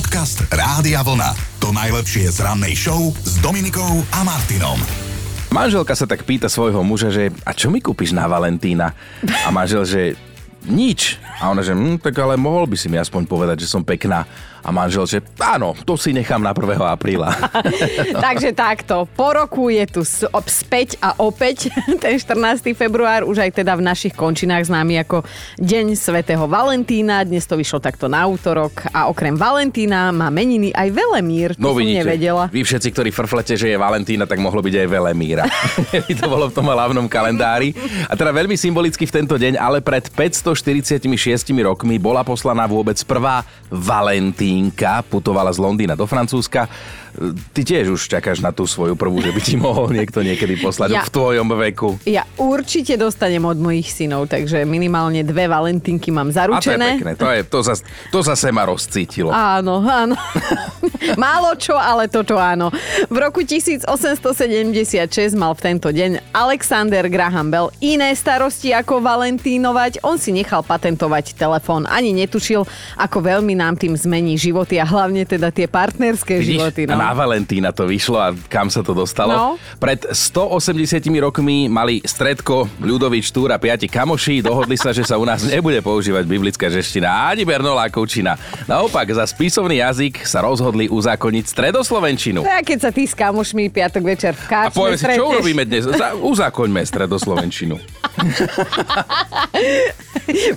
Podcast Rádia Vlna. To najlepšie z rannej show s Dominikou a Martinom. Manželka sa tak pýta svojho muža, že a čo mi kúpiš na Valentína? A manžel, že nič. A ona, že tak ale mohol by si mi aspoň povedať, že som pekná. A manžel, že áno, to si nechám na 1. apríla. Takže takto, po roku je tu späť a opäť ten 14. február, už aj teda v našich končinách známy ako Deň svätého Valentína. Dnes to vyšlo takto na útorok a okrem Valentína má meniny aj Velemír. No vidíte, nevedela. Vy všetci, ktorí frflete, že je Valentína, tak mohlo byť aj Velemíra. To bolo v tom hlavnom kalendári. A teda veľmi symbolicky v tento deň, ale pred 546 rokmi bola poslaná vôbec prvá Valentína. Putovala z Londýna do Francúzska. Ty tiež už čakáš na tú svoju prvú, že by ti mohol niekto niekedy poslať v tvojom veku. Ja určite dostanem od mojich synov, takže minimálne 2 valentínky mám zaručené. A to je pekné, to sa ma rozcítilo. Áno, áno. Málo čo, ale toto áno. V roku 1876 mal v tento deň Alexander Graham Bell iné starosti ako valentínovať. On si nechal patentovať telefón. Ani netušil, ako veľmi nám tým zmení životy a hlavne teda tie partnerské životy. No. Na Valentína to vyšlo a kam sa to dostalo? No. Pred 180 rokmi mali Stredko, Ľudovič, Štúr a 5 kamoši. Dohodli sa, že sa u nás nebude používať biblická žeština ani bernolákovčina. Naopak, za spisovný jazyk sa rozhodli uzákoniť stredoslovenčinu. A keď sa ty s kamošmi piatok večer v káčme stretneš... A poviem si, čo urobíme dnes? Uzákoňme stredoslovenčinu.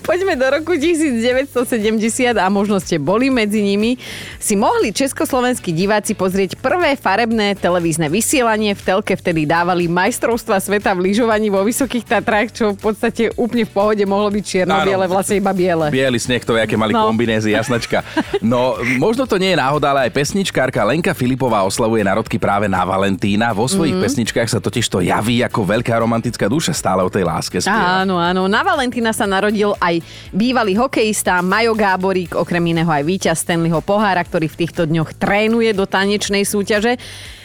Poďme do roku 1970 a možno ste boli medzi nimi. Si mohli československí diváci pozrieť prvé farebné televízne vysielanie. V telke vtedy dávali majstrovstva sveta v lyžovaní vo Vysokých Tatrách, čo v podstate úplne v pohode mohlo byť čierno-biele, vlastne iba biele. Bielý sneh, to aké mali kombinézy, jasnačka. No, možno to nie je náhoda, ale aj pesničkárka Lenka Filipová oslavuje narodky práve na Valentína. Vo svojich pesničkách sa totiž to javí ako veľká romantická duša, stále o tej láske spieva. Áno, áno. Na Valentína sa narodil aj bývalý hokejista Majo Gáborík, okrem iného aj víťaz Stanleyho pohára, ktorý v týchto dňoch trénuje do tanečnej súťaže.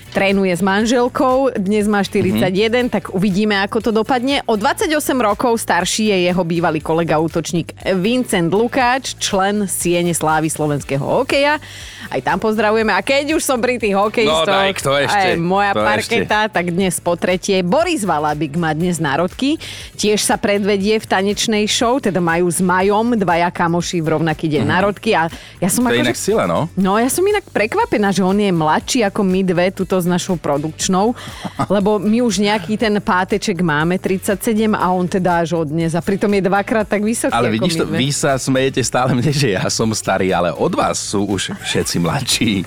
Trénuje s manželkou, dnes má 41, tak uvidíme, ako to dopadne. O 28 rokov starší je jeho bývalý kolega útočník Vincent Lukáč, člen Siene slávy slovenského hokeja. Aj tam pozdravujeme. A keď už som pri tých hokejistoch, aj moja parketa, tak dnes po tretie. Boris Valabik má dnes národky, tiež sa predvedie v tanečnej show, teda majú s Majom dvaja kamoši v rovnaký deň národky. A ja som to je inak sila, no? No, ja som inak prekvapená, že on je mladší ako my dve, tuto s našou produkčnou, lebo my už nejaký ten páteček máme 37 a on teda až od dnes a pritom je dvakrát tak vysoký. Ale vidíš to, vy sa smejete stále mne, že ja som starý, ale od vás sú už všetci mladší.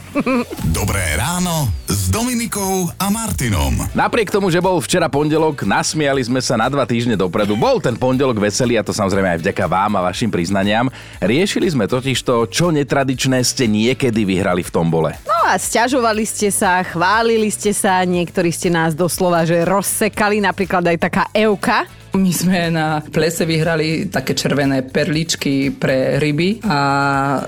Dobré ráno s Dominikou a Martinom. Napriek tomu, že bol včera pondelok, nasmiali sme sa na 2 týždne dopredu. Bol ten pondelok veselý a to samozrejme aj vďaka vám a vašim priznaniam. Riešili sme totiž to, čo netradičné ste niekedy vyhrali v tombole. A sťažovali ste sa, chválili ste sa, niektorí ste nás doslova, že rozsekali, napríklad aj taká Euka. My sme na plese vyhrali také červené perličky pre ryby a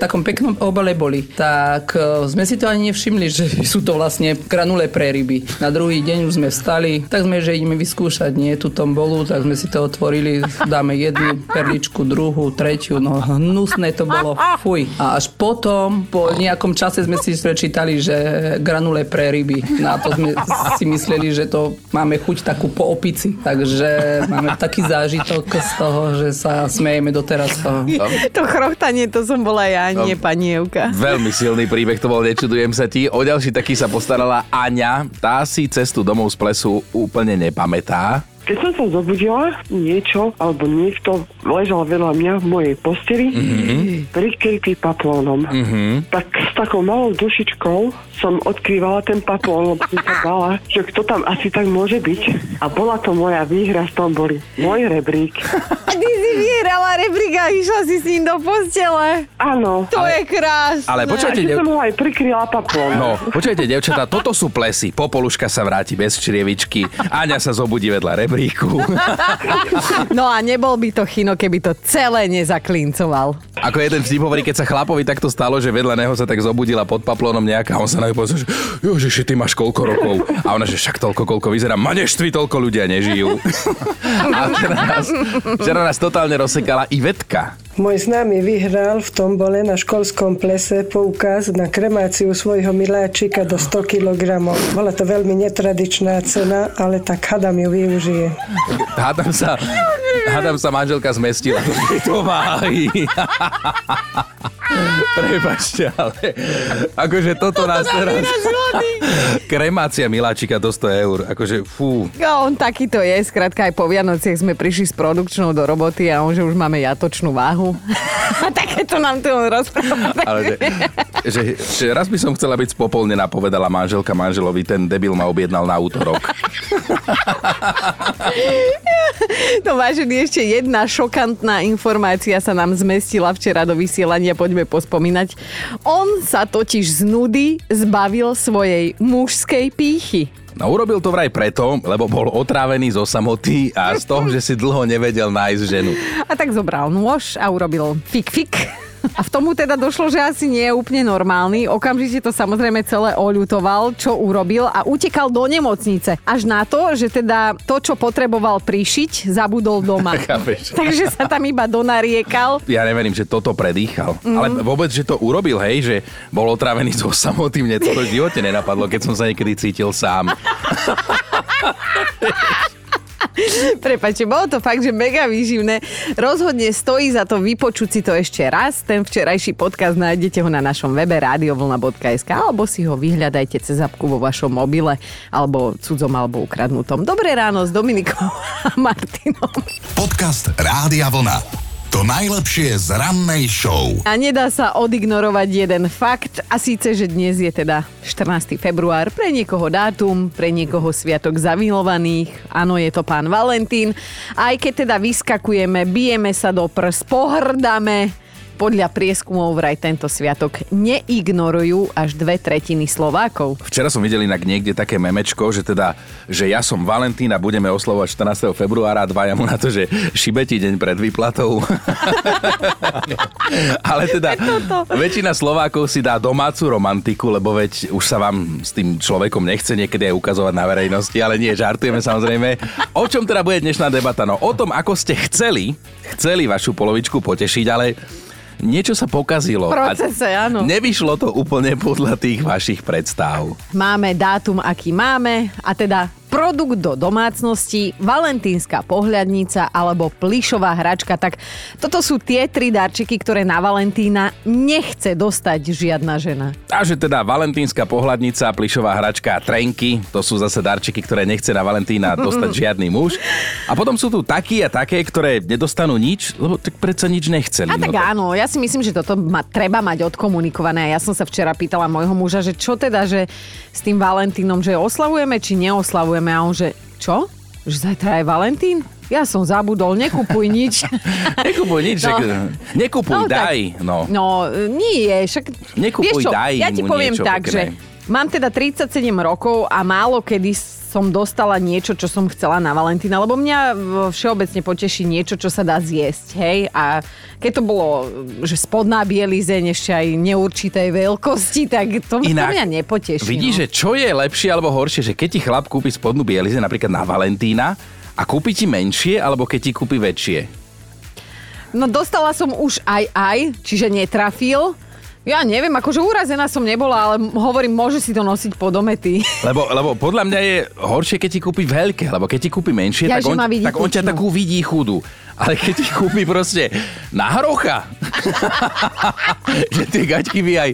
v takom peknom obale boli. Tak sme si to ani nevšimli, že sú to vlastne granule pre ryby. Na druhý deň už sme vstali, tak sme, že ideme vyskúšať, nie tú tombolu, tak sme si to otvorili, dáme jednu perličku, druhú, tretiu, no hnusné to bolo, fuj. A až potom, po nejakom čase sme si prečítali, že granule pre ryby. Na to sme si mysleli, že to máme chuť takú po opici, takže máme taký zážitok z toho, že sa smejeme doteraz z toho. To chrochtanie, to som bola ja, nie pani Evka. Veľmi silný príbeh to bol, nečudujem sa ti. O ďalší taký sa postarala Aňa. Tá si cestu domov z plesu úplne nepamätá. Keď som sa zobudila, niečo, alebo niekto ležal vedľa mňa v mojej posteli, prikrytý paplónom. Tak s takou malou dušičkou som odkrývala ten paplón, lebo som sa bála, že kto tam asi tak môže byť. A bola to moja výhra z tomboly. Môj rebrík. Ty si vyhrala rebrík a išla si s ním do postele. Áno. To je krásne. Ale počujete, som ho aj prikryla paplón. No, počujete, devčatá, toto sú plesy. Popoluška sa vráti bez črievičky. Áňa sa zobudí vedľa rebríka. No a nebol by to chino, keby to celé nezaklincoval. Ako jeden vtip hovorí, keď sa chlapovi takto stalo, že vedľa neho sa tak zobudila pod paplónom nejaká, on sa na ňu pozrie, že Jožiši, ty máš koľko rokov? A ona, že však toľko, koľko vyzerá, ma neštví, toľko ľudia nežijú. A včera nás totálne rozsekala Ivetka. Môj známy vyhral v tombole na školskom plese poukaz na kremáciu svojho miláčika do 100 kg. Bola to veľmi netradičná cena, ale tak hádam ju využije. Hádam sa manželka zmestila. To váhy. Prepačte, ale akože toto nás teraz... Kremácia miláčika do 100 eur. Akože fú. No, on takýto je. Skrátka aj po Vianociach sme prišli s produkčnou do roboty a on, že už máme jatočnú váhu. A takéto nám tu on rozpráva. Ale že raz by som chcela byť spopolnená, povedala manželka manželovi, ten debil ma objednal na útorok. No vážený, ešte jedna šokantná informácia sa nám zmestila včera do vysielania, poďme pospomínať. On sa totiž z nudy zbavil svojej mužskej pýchy. No urobil to vraj preto, lebo bol otrávený zo samoty a z toho, že si dlho nevedel nájsť ženu. A tak zobral nôž a urobil fik. A v tomu teda došlo, že asi nie je úplne normálny. Okamžite to samozrejme celé oľutoval, čo urobil a utekal do nemocnice. Až na to, že teda to, čo potreboval prišiť, zabudol doma. Takže sa tam iba donariekal. Ja neverím, že toto predýchal. Mm. Ale vôbec, že to urobil, hej, že bol otrávený zo samoty. Mne to v živote nenapadlo, keď som sa niekedy cítil sám. Prepáčte, bolo to fakt, že mega výživné. Rozhodne stojí za to vypočuť si to ešte raz. Ten včerajší podcast nájdete ho na našom webe radiovlna.sk alebo si ho vyhľadajte cez apku vo vašom mobile alebo cudzom alebo ukradnutom. Dobré ráno s Dominikou a Martinom. Podcast Rádia Vlna. To najlepšie z rannej show. A nedá sa odignorovať jeden fakt, a síce, že dnes je teda 14. február, pre niekoho dátum, pre niekoho sviatok zamilovaných, áno, je to pán Valentín. Aj keď teda vyskakujeme, bijeme sa do prs, pohrdame, podľa prieskumov vraj tento sviatok neignorujú až 2/3 Slovákov. Včera som videl inak niekde také memečko, že teda, že ja som Valentín a budeme oslovovať 14. februára a dvaja mu na to, že šibeti deň pred výplatou. Ale teda väčšina Slovákov si dá domácu romantiku, lebo veď už sa vám s tým človekom nechce niekedy aj ukazovať na verejnosti, ale nie, žartujeme samozrejme. O čom teda bude dnešná debata? No o tom, ako ste chceli vašu polovičku potešiť, ale niečo sa pokazilo. Procese, áno. Nevyšlo to úplne podľa tých vašich predstav. Máme dátum, aký máme, a teda produkt do domácnosti, valentínska pohľadnica alebo plyšová hračka. Tak toto sú tie tri darčeky, ktoré na Valentína nechce dostať žiadna žena. A že teda valentínska pohľadnica, plyšová hračka a trenky, to sú zase darčeky, ktoré nechce na Valentína dostať žiadny muž. A potom sú tu takí a také, ktoré nedostanú nič, lebo tak predsa nič nechceli. A tak áno, ja si myslím, že toto treba mať odkomunikované. Ja som sa včera pýtala môjho muža, že čo teda, že s tým Valentínom, že oslavujeme či neoslavujeme. A on, že čo? Že zajtra je Valentín? Ja som zabudol, nekupuj nič. Nekupuj, daj. No, nie, však... Nekupuj, daj mu niečo. Ja ti poviem tak, že mám teda 37 rokov a málo kedy som dostala niečo, čo som chcela na Valentína, lebo mňa všeobecne poteší niečo, čo sa dá zjesť, hej? A keď to bolo, že spodná bielizeň ešte aj neurčitej veľkosti, tak to mňa nepoteší. Vidíš, že čo je lepšie alebo horšie, že keď ti chlap kúpi spodnú bielizeň napríklad na Valentína a kúpi ti menšie, alebo keď ti kúpi väčšie? No dostala som už aj, čiže netrafil. Ja neviem, akože urazená som nebola, ale hovorím, môže si to nosiť po dome ty. Lebo podľa mňa je horšie, keď ti kúpi veľké, lebo keď ti kúpi menšie, ja, tak on ťa takú vidí chudú. Ale keď ti kúpi proste na hrocha, že tie gaťky by aj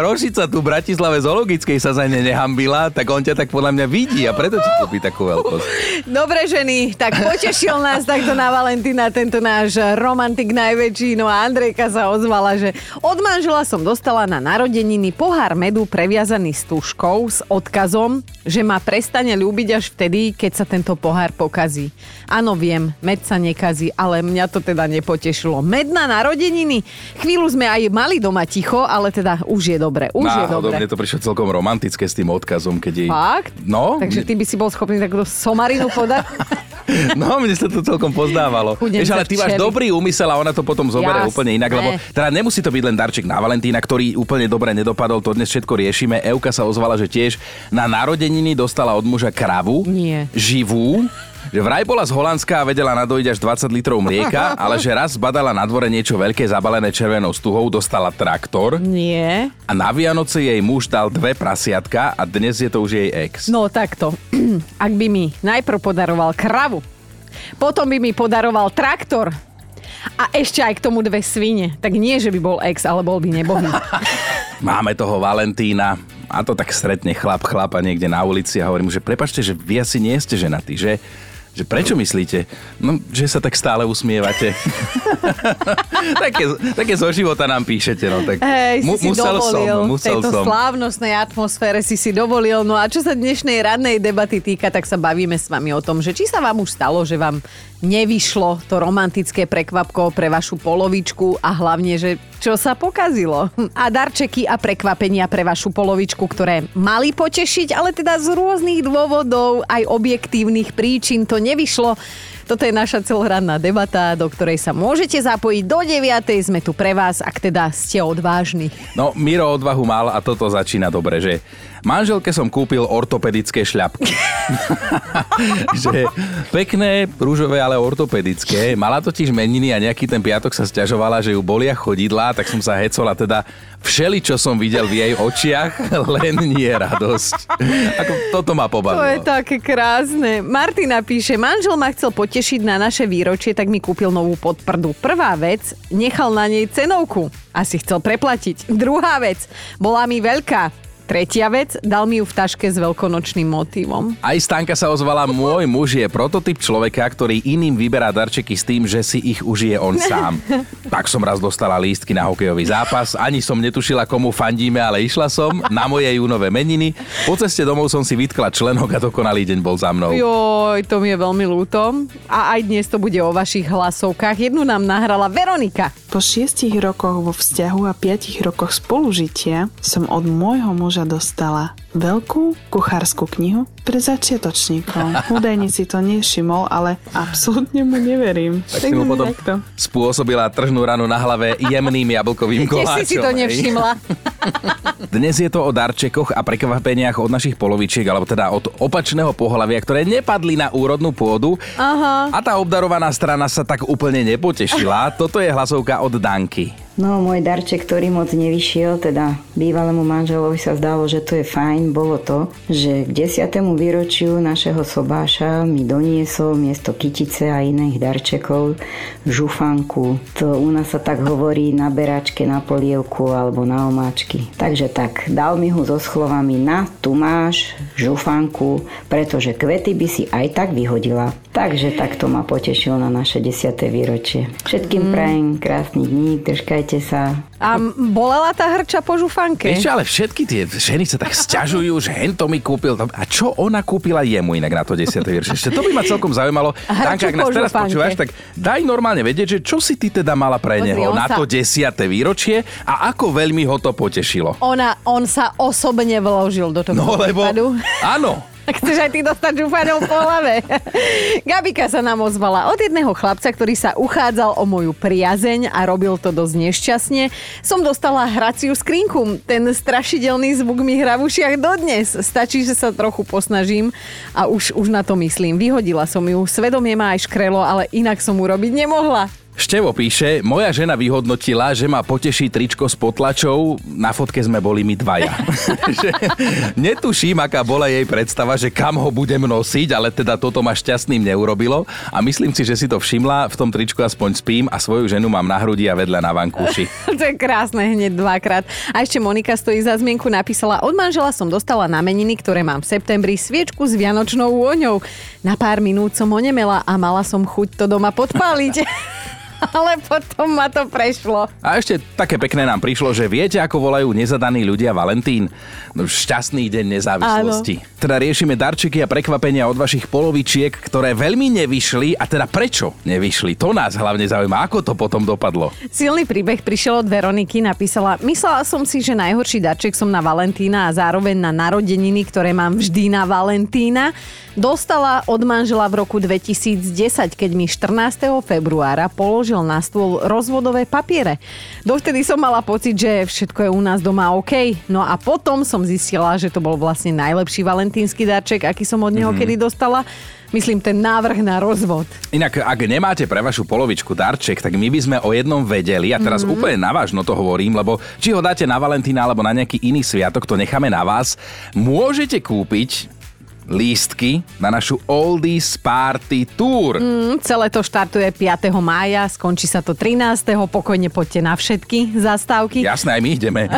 Rošica tu v Bratislave zoologickej sa za ne nehambila, tak on ťa tak podľa mňa vidí a preto ti kúpi takú veľkosť. Dobre ženy, tak potešil nás takto na Valentína tento náš romantik najväčší. No a Andrejka sa ozvala, že od manžela som dostala na narodeniny pohár medu previazaný s tužkou s odkazom, že ma prestane ľúbiť až vtedy, keď sa tento pohár pokazí. Áno, viem, med sa nekazí, ale mňa to teda nepotešilo. Med na narodeniny. Chvíľu sme aj mali doma ticho, ale teda už je dobre. Mne to prišlo celkom romantické s tým odkazom, keď jej... Fakt? No. Takže ty by si bol schopný takto somarinu podať? No, mne sa to celkom pozdávalo. Ale ty máš dobrý úmysel a ona to potom zoberie úplne inak, lebo teda nemusí to byť len darček na Valentína, ktorý úplne dobre nedopadol, to dnes všetko riešime. Euka sa ozvala, že tiež na narodeniny dostala od muža kravu. Nie. Živú. Že vraj bola z Holandska a vedela nadojiť až 20 litrov mlieka, ale že raz zbadala na dvore niečo veľké zabalené červenou stuhou, dostala traktor. Nie. A na Vianoce jej muž dal 2 prasiatka a dnes je to už jej ex. No takto. Ak by mi najprv podaroval kravu, potom by mi podaroval traktor a ešte aj k tomu 2 svine, tak nie, že by bol ex, ale bol by nebohý. Máme toho Valentína. A to tak stretne chlapa niekde na ulici a hovorím mu, že prepáčte, že vy asi nie ste ženatí, že prečo myslíte? No, že sa tak stále usmievate. také zo života nám píšete, no tak. Hej, musel som. V tejto slávnostnej atmosfére si dovolil. No a čo sa dnešnej radnej debaty týka, tak sa bavíme s vami o tom, že či sa vám už stalo, že vám nevyšlo to romantické prekvapko pre vašu polovičku a hlavne, že čo sa pokazilo. A darčeky a prekvapenia pre vašu polovičku, ktoré mali potešiť, ale teda z rôznych dôvodov, aj objektívnych príčin to nevyšlo. Toto je naša celoranná debata, do ktorej sa môžete zapojiť. Do 9:00 sme tu pre vás, ak teda ste odvážni. No, Miro odvahu mal a toto začína dobre, že manželke som kúpil ortopedické šľapky. Že pekné, rúžové, ale ortopedické. Mala totiž meniny a nejaký ten piatok sa sťažovala, že ju bolia chodidlá, tak som sa hecola teda všeli, čo som videl v jej očiach, len nie radosť. Ako toto ma pobavilo. To je také krásne. Martina píše, manžel ma chcel potiaľ tešiť na naše výročie, tak mi kúpil novú podprdu. Prvá vec, nechal na nej cenovku. Asi chcel preplatiť. Druhá vec, bola mi veľká. Tretia vec, dal mi ju v taške s veľkonočným motívom. Aj Stanka sa ozvala, môj muž je prototyp človeka, ktorý iným vyberá darčeky s tým, že si ich užije on sám. Tak som raz dostala lístky na hokejový zápas, ani som netušila, komu fandíme, ale išla som na moje júnové meniny. Po ceste domov som si vytkla členok a dokonalý deň bol za mnou. Joj, to mi je veľmi ľúto. A aj dnes to bude o vašich hlasovkách. Jednu nám nahrala Veronika. Po 6 rokoch vo vzťahu a 5 rokoch spolužitia som od môjho muža dostala veľkú kuchárskú knihu pre začiatočníkov. Údajne si to nevšimol, ale absolútne mu neverím. Tak si mu potom spôsobila tržnú ranu na hlave jemným jablkovým koláčom. Tiež si to nevšimla. Dnes je to o darčekoch a prekvapeniach od našich polovičiek, alebo teda od opačného pohlavia, ktoré nepadli na úrodnú pôdu. Aha. A tá obdarovaná strana sa tak úplne nepotešila. Toto je hlasovka od Danky. No, môj darček, ktorý moc nevyšiel, teda bývalému manželovi sa zdalo, že to je fajn, bolo to, že k 10. výročiu našeho sobáša mi doniesol miesto kytice a iných darčekov žufanku. To u nás sa tak hovorí na beráčke, na polievku alebo na omáčky. Takže tak, dal mi ho so slovami na, tu máš žufanku, pretože kvety by si aj tak vyhodila. Takže takto ma potešil na naše 10. výročie. Všetkým prajem krásny dní, držkajte sa. A bolela tá hrča po žufanke? Ešte, ale všetky tie ženy sa tak sťažujú, že hento mi kúpil. A čo ona kúpila jemu inak na to 10. výročie? Ešte to by ma celkom zaujímalo. Tanka, ak nás teraz počúvaš, tak daj normálne vedieť, že čo si ty teda mala pre neho na to 10. výročie a ako veľmi ho to potešilo. On sa osobne vložil do toho prípadu. Áno. Chceš aj ty dostať žufanou po hlave? Gabika sa nám ozvala od jedného chlapca, ktorý sa uchádzal o moju priazeň a robil to dosť nešťastne. Som dostala hraciu skrinku. Ten strašidelný zvuk mi hrá v ušiach dodnes. Stačí, že sa trochu posnažím a už na to myslím. Vyhodila som ju, svedomie ma aj škrelo, ale inak som urobiť nemohla. Števo píše, moja žena vyhodnotila, že ma poteší tričko s potlačou, na fotke sme boli my dvaja. Netuším, aká bola jej predstava, že kam ho budem nosiť, ale teda toto ma šťastným neurobilo a myslím si, že si to všimla, v tom tričku aspoň spím a svoju ženu mám na hrudi a vedľa na vankúši. To je krásne, hneď 2-krát. A ešte Monika stojí za zmienku, napísala, od manžela som dostala na meniny, ktoré mám v septembri, sviečku s vianočnou vôňou. Na pár minút som onemela a mala som chuť to doma podpáliť. Ale potom ma to prešlo. A ešte také pekné nám prišlo, že viete, ako volajú nezadaní ľudia Valentín? Šťastný deň nezávislosti. Áno. Teda riešime darčeky a prekvapenia od vašich polovičiek, ktoré veľmi nevyšli a teda prečo nevyšli? To nás hlavne zaujíma, ako to potom dopadlo. Silný príbeh prišiel od Veroniky, napísala, myslela som si, že najhorší darček som na Valentína a zároveň na narodeniny, ktoré mám vždy na Valentína. Dostala od manžela v roku 2010, keď mi 14. februára položil na stôl rozvodové papiere. Dovtedy som mala pocit, že všetko je u nás doma OK. No a potom som zistila, že to bol vlastne najlepší valentínsky darček, aký som od neho kedy dostala. Myslím, ten návrh na rozvod. Inak, ak nemáte pre vašu polovičku darček, tak my by sme o jednom vedeli. A teraz úplne navážno to hovorím, lebo či ho dáte na Valentína alebo na nejaký iný sviatok, to necháme na vás. Môžete kúpiť lístky na našu Oldies Party Tour. Celé to štartuje 5. mája, skončí sa to 13. Pokojne poďte na všetky zastávky. Jasné, aj my ideme.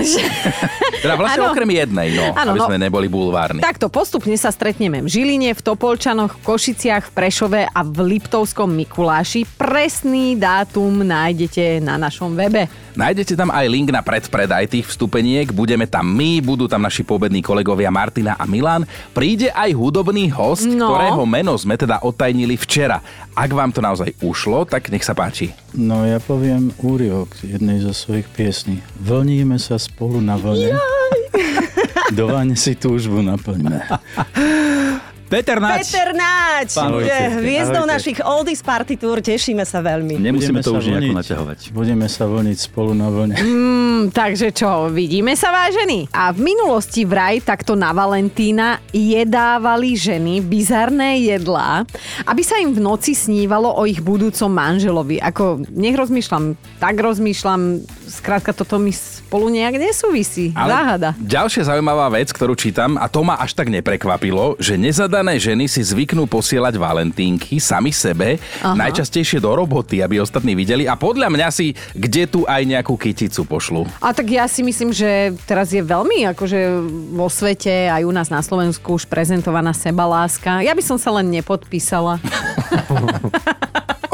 Teda vlastne ano. Okrem jednej, aby sme neboli bulvárni. Takto postupne sa stretneme v Žiline, v Topolčanoch, v Košiciach, v Prešove a v Liptovskom Mikuláši. Presný dátum nájdete na našom webe. Nájdete tam aj link na predpredaj tých vstupeniek. Budeme tam my, budú tam naši pobední kolegovia Martina a Milan. Príde aj hudobný host, ktorého meno sme teda odtajnili včera. Ak vám to naozaj ušlo, tak nech sa páči. No ja poviem úryvok jednej zo svojich piesní. Vlníme sa spolu na vlne. Do váne si túžbu naplňme. Peter Náč! Je hviezdou našich Oldies Party Tour, tešíme sa veľmi. Nemusíme to už nejako naťahovať. Budeme sa vlniť spolu na vlne. Takže čo, vidíme sa, vážení? A v minulosti vraj takto na Valentína jedávali ženy bizarné jedlá, aby sa im v noci snívalo o ich budúcom manželovi. Ako, nech rozmýšľam, tak rozmýšľam, skrátka toto mi spolu nejak nesúvisí. Ale záhada. Ďalšia zaujímavá vec, ktorú čítam, a to ma až tak neprekvapilo, že nezadané ženy si zvyknú posielať valentínky sami sebe, najčastejšie do roboty, aby ostatní videli, a podľa mňa si kde tu aj nejakú kyticu pošlu. A tak ja si myslím, že teraz je veľmi akože vo svete aj u nás na Slovensku už prezentovaná sebaláska. Ja by som sa len nepodpísala.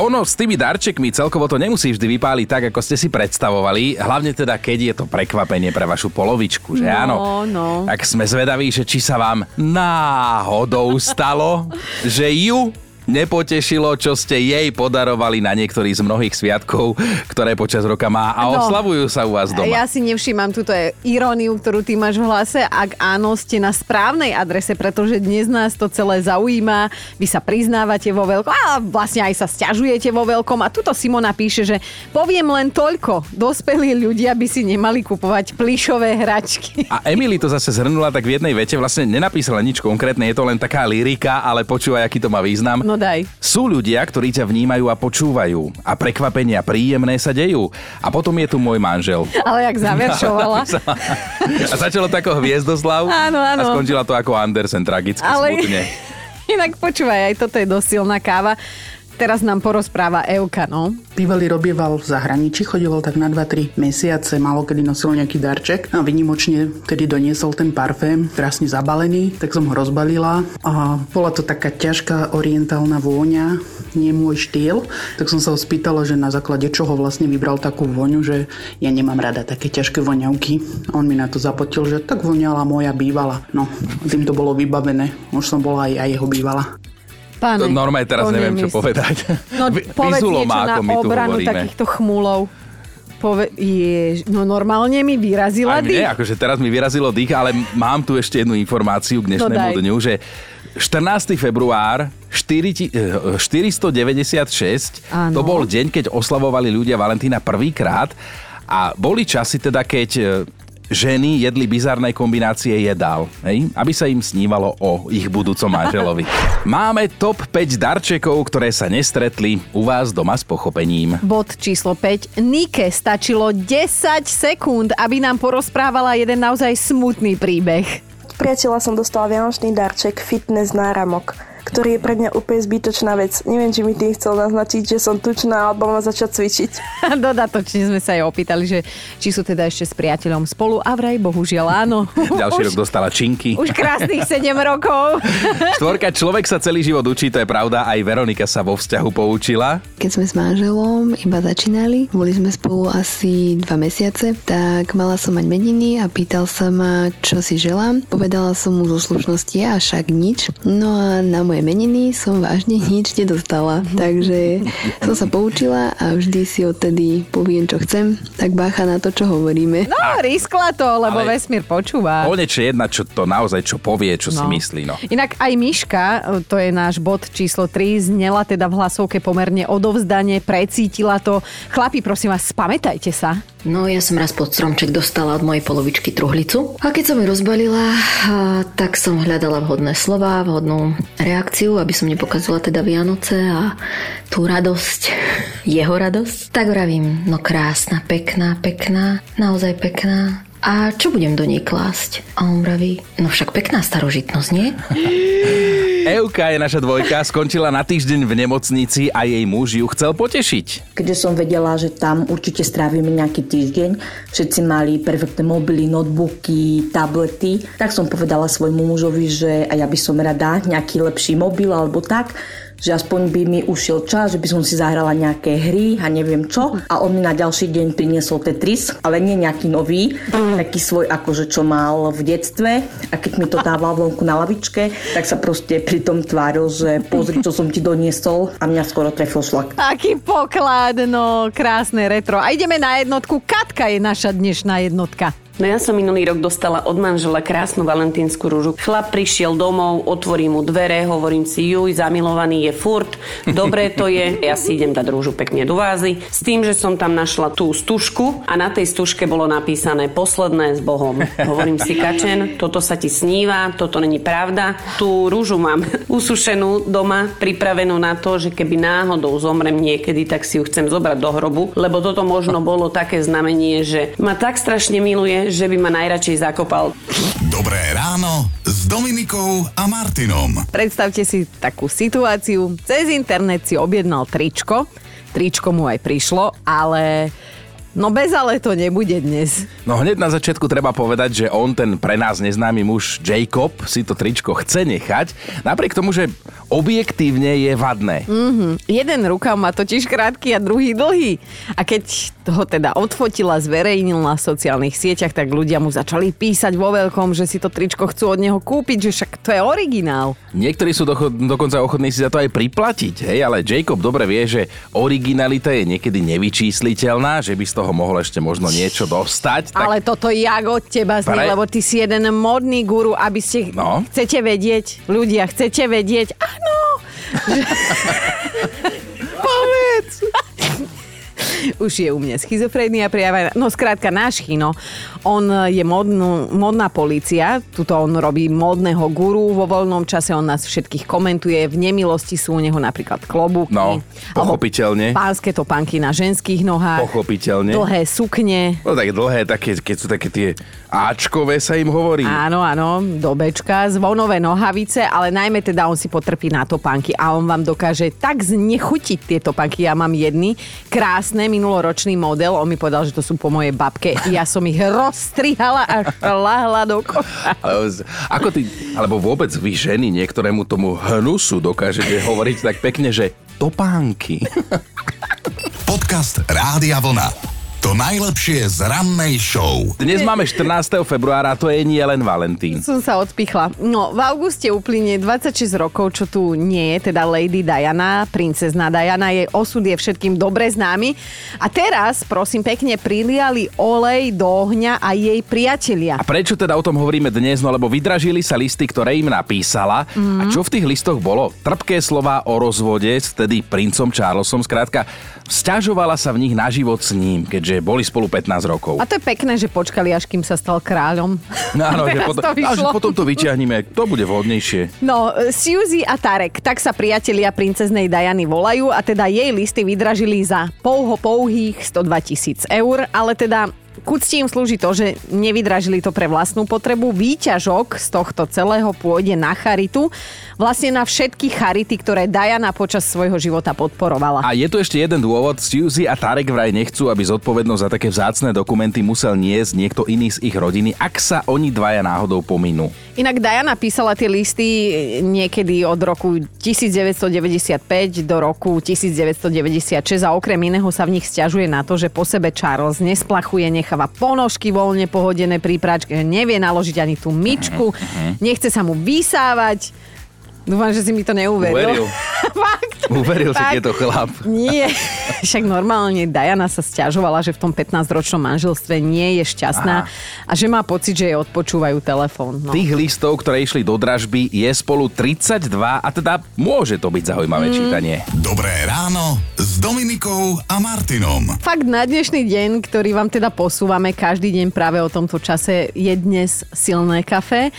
Ono s tými darčekmi celkovo to nemusí vždy vypáliť tak, ako ste si predstavovali. Hlavne teda, keď je to prekvapenie pre vašu polovičku, že áno? No. Tak sme zvedaví, že či sa vám náhodou stalo, že ju nepotešilo, čo ste jej podarovali na niektorý z mnohých sviatkov, ktoré počas roka má a oslavujú sa u vás doma. Ja si nevšímam túto iróniu, ktorú ty máš v hlase. Ak áno, ste na správnej adrese, pretože dnes nás to celé zaujíma. Vy sa priznávate vo veľkom a vlastne aj sa sťažujete vo veľkom. A tuto Simona píše, že poviem len toľko. Dospelí ľudia by si nemali kupovať plyšové hračky. A Emily to zase zhrnula tak v jednej vete. Vlastne nenapísala nič konkrétne, je to len taká lyrika, ale počúvaj, aký to má význam. No, daj. Sú ľudia, ktorí ťa vnímajú a počúvajú. A prekvapenia príjemné sa dejú. A potom je tu môj manžel. Ale jak zaveršovala. A začalo to ako Hviezdoslav. Áno. A skončila to ako Andersen, tragicky, smutne. Inak počúvaj, aj toto je dosť silná káva. Teraz nám porozpráva Euka, Bývalý robieval v zahraničí, chodieval tak na 2-3 mesiace, málo kedy nosil nejaký darček a vynimočne tedy doniesol ten parfém, krásne zabalený, tak som ho rozbalila a bola to taká ťažká orientálna vôňa, nie môj štýl, tak som sa ho spýtala, že na základe čoho vlastne vybral takú vôňu, že ja nemám rada také ťažké voňavky. A on mi na to zapotil, že tak voňala moja bývala. No, tým to bolo vybavené, už som bola aj jeho bývala. Pane, normálne teraz neviem, čo povedať. No povedz niečo na obranu takýchto chmúlov. Normálne mi vyrazila dých. Nie, akože teraz mi vyrazilo dých, ale mám tu ešte jednu informáciu k dnešnému dňu, že 14. február 496, to bol deň, keď oslavovali ľudia Valentína prvýkrát a boli časy teda, keď ženy jedli bizarné kombinácie jedál, aby sa im snívalo o ich budúcom manželovi. Máme top 5 darčekov, ktoré sa nestretli u vás doma s pochopením. Bod číslo 5. Nike stačilo 10 sekúnd, aby nám porozprávala jeden naozaj smutný príbeh. Priateľa som dostala vianočný darček fitness náramok, ktorý je pre mňa úplne zbytočná vec. Neviem, či mi tým chcel naznačiť, že som tučná, alebo mám začať cvičiť. Dodatočne sme sa aj opýtali, že či sú teda ešte s priateľom spolu a vraj bohužiaľ áno. Ďalší rok dostala činky. Už krásnych 7 rokov. Štvorka, človek sa celý život učí, to je pravda, aj Veronika sa vo vzťahu poučila. Keď sme s manželom iba začínali, boli sme spolu asi 2 mesiace, tak mala som mať meniny a pýtal sa ma, čo si želám. Povedala som mu zo slušnosti a však nič. No a na meniny som vážne nič nedostala, takže som sa poučila a vždy si odtedy poviem, čo chcem, tak bácha na to, čo hovoríme. No, riskla to, lebo ale vesmír počúva. Konečne jedna, čo to naozaj, čo povie, čo si myslí. Inak aj Miška, to je náš bod číslo 3, znela teda v hlasovke pomerne odovzdane, precítila to. Chlapi, prosím vás, spamätajte sa. No ja som raz pod stromček dostala od mojej polovičky truhlicu a keď som ju rozbalila, tak som hľadala vhodné slova, vhodnú reakciu, aby som nepokazila teda Vianoce a tú radosť, jeho radosť. Tak vravím, no krásna, pekná, naozaj pekná. A čo budem do nej klásť? A on vraví, no však pekná starožitnosť, nie? Euka je naša dvojka, skončila na týždeň v nemocnici a jej muž ju chcel potešiť. Keďže som vedela, že tam určite strávime nejaký týždeň, všetci mali perfektné mobily, notebooky, tablety, tak som povedala svojmu mužovi, že aj ja by som rada nejaký lepší mobil alebo tak, že aspoň by mi ušiel čas, že by som si zahrala nejaké hry a neviem čo. A on mi na ďalší deň priniesol Tetris, ale nie nejaký nový, taký svoj akože čo mal v detstve. A keď mi to dával vonku na lavičke, tak sa proste pri tom tváril, že pozri, čo som ti doniesol, a mňa skoro trefil šlak. Aký poklad, no krásne retro. A ideme na jednotku. Katka je naša dnešná jednotka. No ja som minulý rok dostala od manžela krásnu valentínsku ružu. Chlap prišiel domov, otvorím mu dvere, hovorím si, juj, zamilovaný je furt, dobré to je, ja si idem dať rúžu pekne do vázy. S tým, že som tam našla tú stužku a na tej stužke bolo napísané posledné s Bohom. Hovorím si, kačen, toto sa ti sníva, toto není pravda. Tú rúžu mám usušenú doma, pripravenú na to, že keby náhodou zomrem niekedy, tak si ju chcem zobrať do hrobu, lebo toto možno bolo také znamenie, že ma tak strašne miluje, že by ma najradšej zakopal. Dobré ráno s Dominikou a Martinom. Predstavte si takú situáciu. Cez internet si objednal tričko. Tričko mu aj prišlo, ale... No bez ale to nebude dnes. No hneď na začiatku treba povedať, že on, ten pre nás neznámy muž Jacob, si to tričko chce nechať, napriek tomu, že objektívne je vadné. Jeden rukav má totiž krátky a druhý dlhý. A keď ho teda odfotila, zverejnil na sociálnych sieťach, tak ľudia mu začali písať vo veľkom, že si to tričko chcú od neho kúpiť, že však to je originál. Niektorí sú dokonca ochotní si za to aj priplatiť, hej, ale Jacob dobre vie, že originalita je niekedy nevyčísliteľná, že by z toho mohol ešte možno niečo dostať. Tak... Ale toto jak od teba znie, lebo ty si jeden modný guru, aby ste... No? Chcete vedieť, ľudia, chcete vedieť? Áno! Povedz! Už je u mňa schizofrénia prejavená. No skrátka, náš Chino, on je modná polícia, tuto on robí modného guru, vo voľnom čase on nás všetkých komentuje, v nemilosti sú u neho napríklad klobúky. No, pochopiteľne. Pánske topánky na ženských nohách. Pochopiteľne. Dlhé sukne. No tak dlhé, také, keď sú také tie áčkové, sa im hovorí. Áno, áno, dobečka, zvonové nohavice, ale najmä teda on si potrpí na topánky a on vám dokáže tak znechutiť tie topánky. Ja mám jedny, krásne, minuloročný model, on mi povedal, že to sú po mojej babke. Ja som ich rozstrihala a šlahla do koša. Ako ty, alebo vôbec vy ženy niektorému tomu hnusu dokážete hovoriť tak pekne, že topánky. Podcast Rádia Vlna. To najlepšie z rannej show. Dnes máme 14. februára, to je nie len Valentín. Som sa odpichla. No, v auguste uplynie 26 rokov, čo tu nie je, teda Lady Diana, princezna Diana, jej osud je všetkým dobre známy. A teraz, prosím pekne, priliali olej do ohňa a jej priatelia. A prečo teda o tom hovoríme dnes? No, lebo vydražili sa listy, ktoré im napísala. A čo v tých listoch bolo? Trpké slová o rozvode s vtedy princom Charlesom, skrátka, sťažovala sa v nich na život s ním, keďže boli spolu 15 rokov. A to je pekné, že počkali, až kým sa stal kráľom. No, áno, že potom to vyťahneme. To bude vhodnejšie. No, Suzy a Tarek, tak sa priatelia princeznej Diany volajú a teda jej listy vydražili za pouhých 102 000 eur, ale teda ku cti im slúži to, že nevydražili to pre vlastnú potrebu. Výťažok z tohto celého pôjde na charitu. Vlastne na všetky charity, ktoré Diana počas svojho života podporovala. A je tu ešte jeden dôvod. Suzy a Tarek vraj nechcú, aby zodpovednosť za také vzácne dokumenty musel niesť niekto iný z ich rodiny, ak sa oni dvaja náhodou pominú. Inak Diana písala tie listy niekedy od roku 1995 do roku 1996 a okrem iného sa v nich sťažuje na to, že po sebe Charles nesplachuje, necháva ponožky voľne pohodené pri práčke, nevie naložiť ani tú myčku, nechce sa mu vysávať. Dúfam, že si mi to neuveril. Fakt. Uveril si tieto chlap? Nie, však normálne Diana sa sťažovala, že v tom 15-ročnom manželstve nie je šťastná. Aha. A že má pocit, že jej odpočúvajú telefón. No. Tých listov, ktoré išli do dražby, je spolu 32 a teda môže to byť zaujímavé čítanie. Dobré ráno s Dominikou a Martinom. Fakt na dnešný deň, ktorý vám teda posúvame každý deň práve o tomto čase, je dnes silné kafé.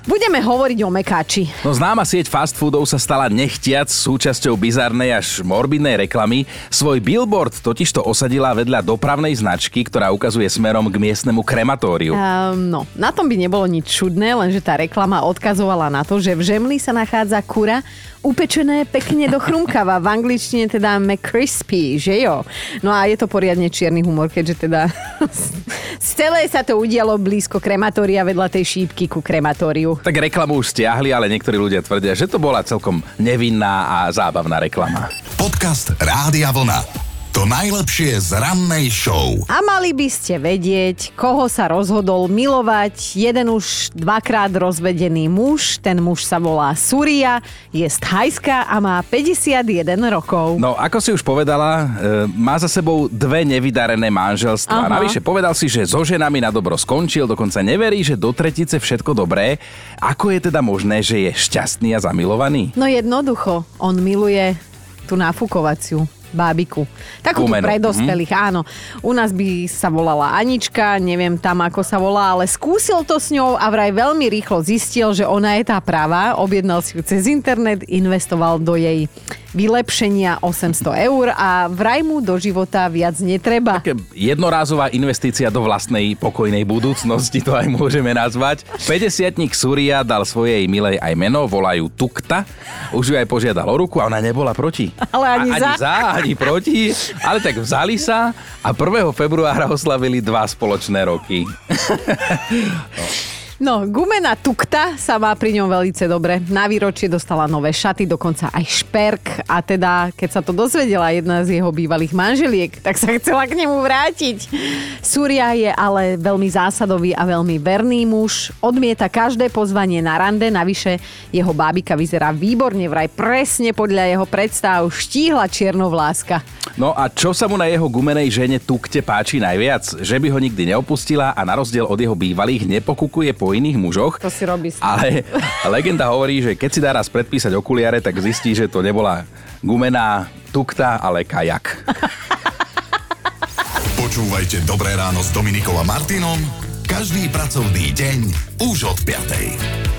Budeme hovoriť o mekáči. No, známa sieť fast foodov sa stala nechtiac súčasťou bizarnej až morbidnej reklamy. Svoj billboard totižto osadila vedľa dopravnej značky, ktorá ukazuje smerom k miestnemu krematóriu. No, na tom by nebolo nič čudné, lenže tá reklama odkazovala na to, že v žemli sa nachádza kura, upečené pekne do chrumkava. V angličtine teda McCrispy, že jo? No a je to poriadne čierny humor, keďže teda celé sa to udialo blízko krematória vedľa tej šípky ku krematóriu. Tak reklamu už stiahli, ale niektorí ľudia tvrdia, že to bola celkom nevinná a zábavná reklama. Podcast Rádia Vlna. To najlepšie z rannej show. A mali by ste vedieť, koho sa rozhodol milovať jeden už dvakrát rozvedený muž. Ten muž sa volá Suria, je z Thajska a má 51 rokov. No, ako si už povedala, má za sebou dve nevydarené manželstvá. Navyše povedal si, že so ženami na dobro skončil, dokonca neverí, že do tretice všetko dobré. Ako je teda možné, že je šťastný a zamilovaný? No jednoducho, on miluje tú nafúkovaciu bábiku. Takú tu pre dospelých, áno. U nás by sa volala Anička, neviem tam, ako sa volá, ale skúsil to s ňou a vraj veľmi rýchlo zistil, že ona je tá pravá. Objednal si ju cez internet, investoval do jej vylepšenia 800 € a vraj mu do života viac netreba. Také jednorázová investícia do vlastnej pokojnej budúcnosti, to aj môžeme nazvať. 50-tník Suria dal svojej milej aj meno, volajú Tukta. Už ju aj požiadal o ruku a ona nebola proti. Ale ani proti, ale tak vzali sa a 1. februára oslavili 2 spoločné roky. No, gumená Tukta sa má pri ňom veľce dobre. Na výročie dostala nové šaty, dokonca aj šperk. A teda, keď sa to dozvedela jedna z jeho bývalých manželiek, tak sa chcela k nemu vrátiť. Suria je ale veľmi zásadový a veľmi verný muž. Odmieta každé pozvanie na rande. Navyše, jeho bábika vyzerá výborne, vraj presne podľa jeho predstav, štíhla čiernovláska. No a čo sa mu na jeho gumenej žene Tukte páči najviac? Že by ho nikdy neopustila a na rozdiel od jeho bývalých nepokukuje po iných mužoch. To si robí. Ale legenda hovorí, že keď si dá raz predpísať okuliare, tak zistí, že to nebola gumená Tukta, ale kajak. Počúvajte Dobré ráno s Dominikou a Martinom každý pracovný deň už od 5:00.